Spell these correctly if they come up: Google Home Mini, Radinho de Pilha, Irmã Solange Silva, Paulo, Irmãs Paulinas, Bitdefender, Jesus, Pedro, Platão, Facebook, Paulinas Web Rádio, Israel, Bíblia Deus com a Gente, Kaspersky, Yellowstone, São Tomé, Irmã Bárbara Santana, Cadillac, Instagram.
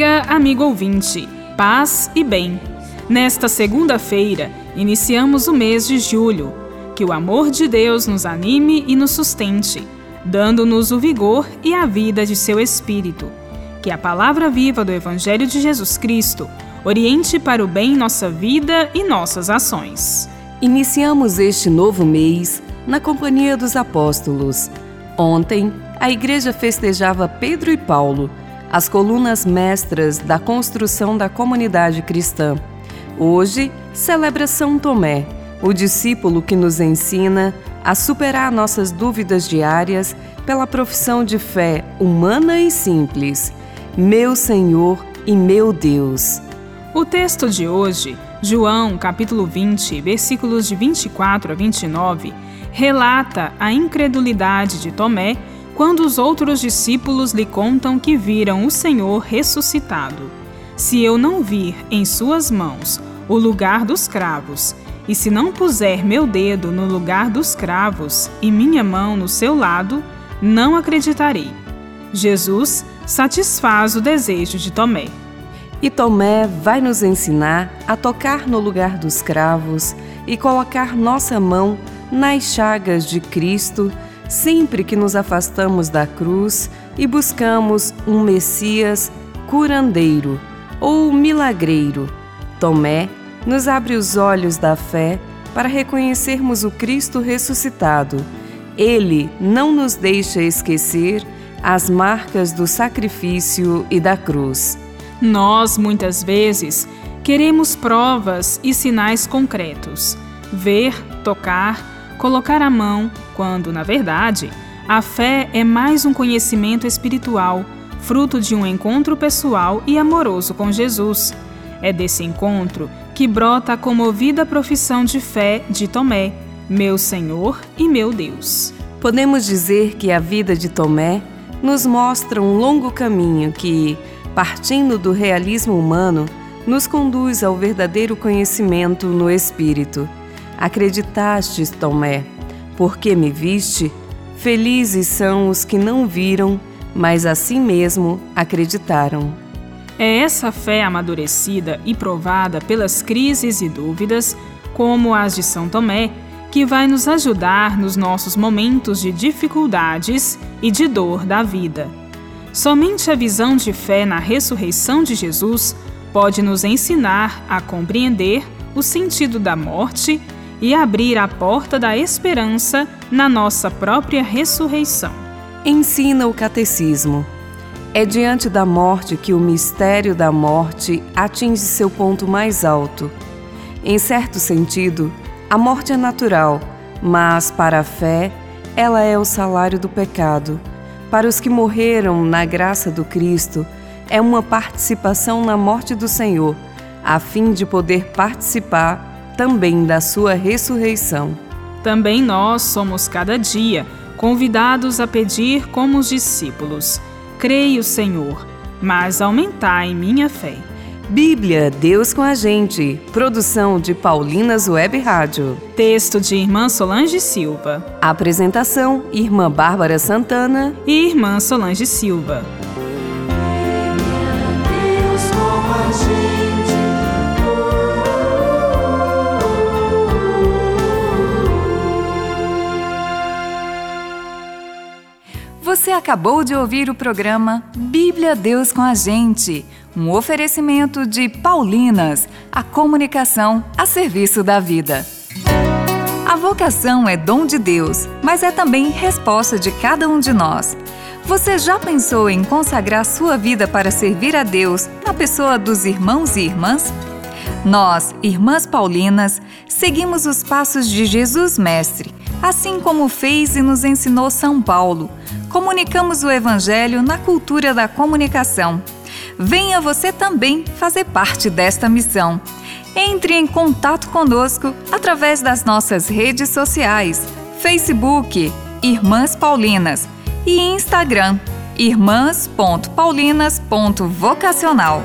Amiga, amigo ouvinte, paz e bem. Nesta segunda-feira, iniciamos o mês de julho. Que o amor de Deus nos anime e nos sustente, dando-nos o vigor e a vida de seu Espírito. Que a palavra viva do Evangelho de Jesus Cristo oriente para o bem nossa vida e nossas ações. Iniciamos este novo mês na companhia dos apóstolos. Ontem, a igreja festejava Pedro e Paulo, as colunas mestras da construção da comunidade cristã. Hoje, celebra São Tomé, o discípulo que nos ensina a superar nossas dúvidas diárias pela profissão de fé humana e simples. Meu Senhor e meu Deus. O texto de hoje, João, capítulo 20, versículos de 24 a 29, relata a incredulidade de Tomé quando os outros discípulos lhe contam que viram o Senhor ressuscitado. Se eu não vir em suas mãos o lugar dos cravos, e se não puser meu dedo no lugar dos cravos e minha mão no seu lado, não acreditarei. Jesus satisfaz o desejo de Tomé. E Tomé vai nos ensinar a tocar no lugar dos cravos e colocar nossa mão nas chagas de Cristo sempre que nos afastamos da cruz e buscamos um Messias curandeiro ou milagreiro. Tomé nos abre os olhos da fé para reconhecermos o Cristo ressuscitado. Ele não nos deixa esquecer as marcas do sacrifício e da cruz. Nós, muitas vezes, queremos provas e sinais concretos. Ver, tocar, colocar a mão, quando, na verdade, a fé é mais um conhecimento espiritual, fruto de um encontro pessoal e amoroso com Jesus. É desse encontro que brota a comovida profissão de fé de Tomé, meu Senhor e meu Deus. Podemos dizer que a vida de Tomé nos mostra um longo caminho que, partindo do realismo humano, nos conduz ao verdadeiro conhecimento no Espírito. Acreditaste, Tomé, porque me viste? Felizes são os que não viram, mas a si mesmo acreditaram. É essa fé amadurecida e provada pelas crises e dúvidas, como as de São Tomé, que vai nos ajudar nos nossos momentos de dificuldades e de dor da vida. Somente a visão de fé na ressurreição de Jesus pode nos ensinar a compreender o sentido da morte e abrir a porta da esperança na nossa própria ressurreição. Ensina o Catecismo. É diante da morte que o mistério da morte atinge seu ponto mais alto. Em certo sentido, a morte é natural, mas para a fé, ela é o salário do pecado. Para os que morreram na graça do Cristo, é uma participação na morte do Senhor, a fim de poder participar também da sua ressurreição. Também nós somos cada dia convidados a pedir como os discípulos: creio, Senhor, mas aumentai minha fé. Bíblia Deus com a Gente, produção de Paulinas Web Rádio. Texto de Irmã Solange Silva. Apresentação, Irmã Bárbara Santana e Irmã Solange Silva. Bíblia Deus com a Gente. Você acabou de ouvir o programa Bíblia Deus com a Gente, um oferecimento de Paulinas, a comunicação a serviço da vida. A vocação é dom de Deus, mas é também resposta de cada um de nós. Você já pensou em consagrar sua vida para servir a Deus na pessoa dos irmãos e irmãs? Nós, Irmãs Paulinas, seguimos os passos de Jesus Mestre, assim como fez e nos ensinou São Paulo. Comunicamos o Evangelho na cultura da comunicação. Venha você também fazer parte desta missão. Entre em contato conosco através das nossas redes sociais, Facebook, Irmãs Paulinas, e Instagram, irmãs.paulinas.vocacional.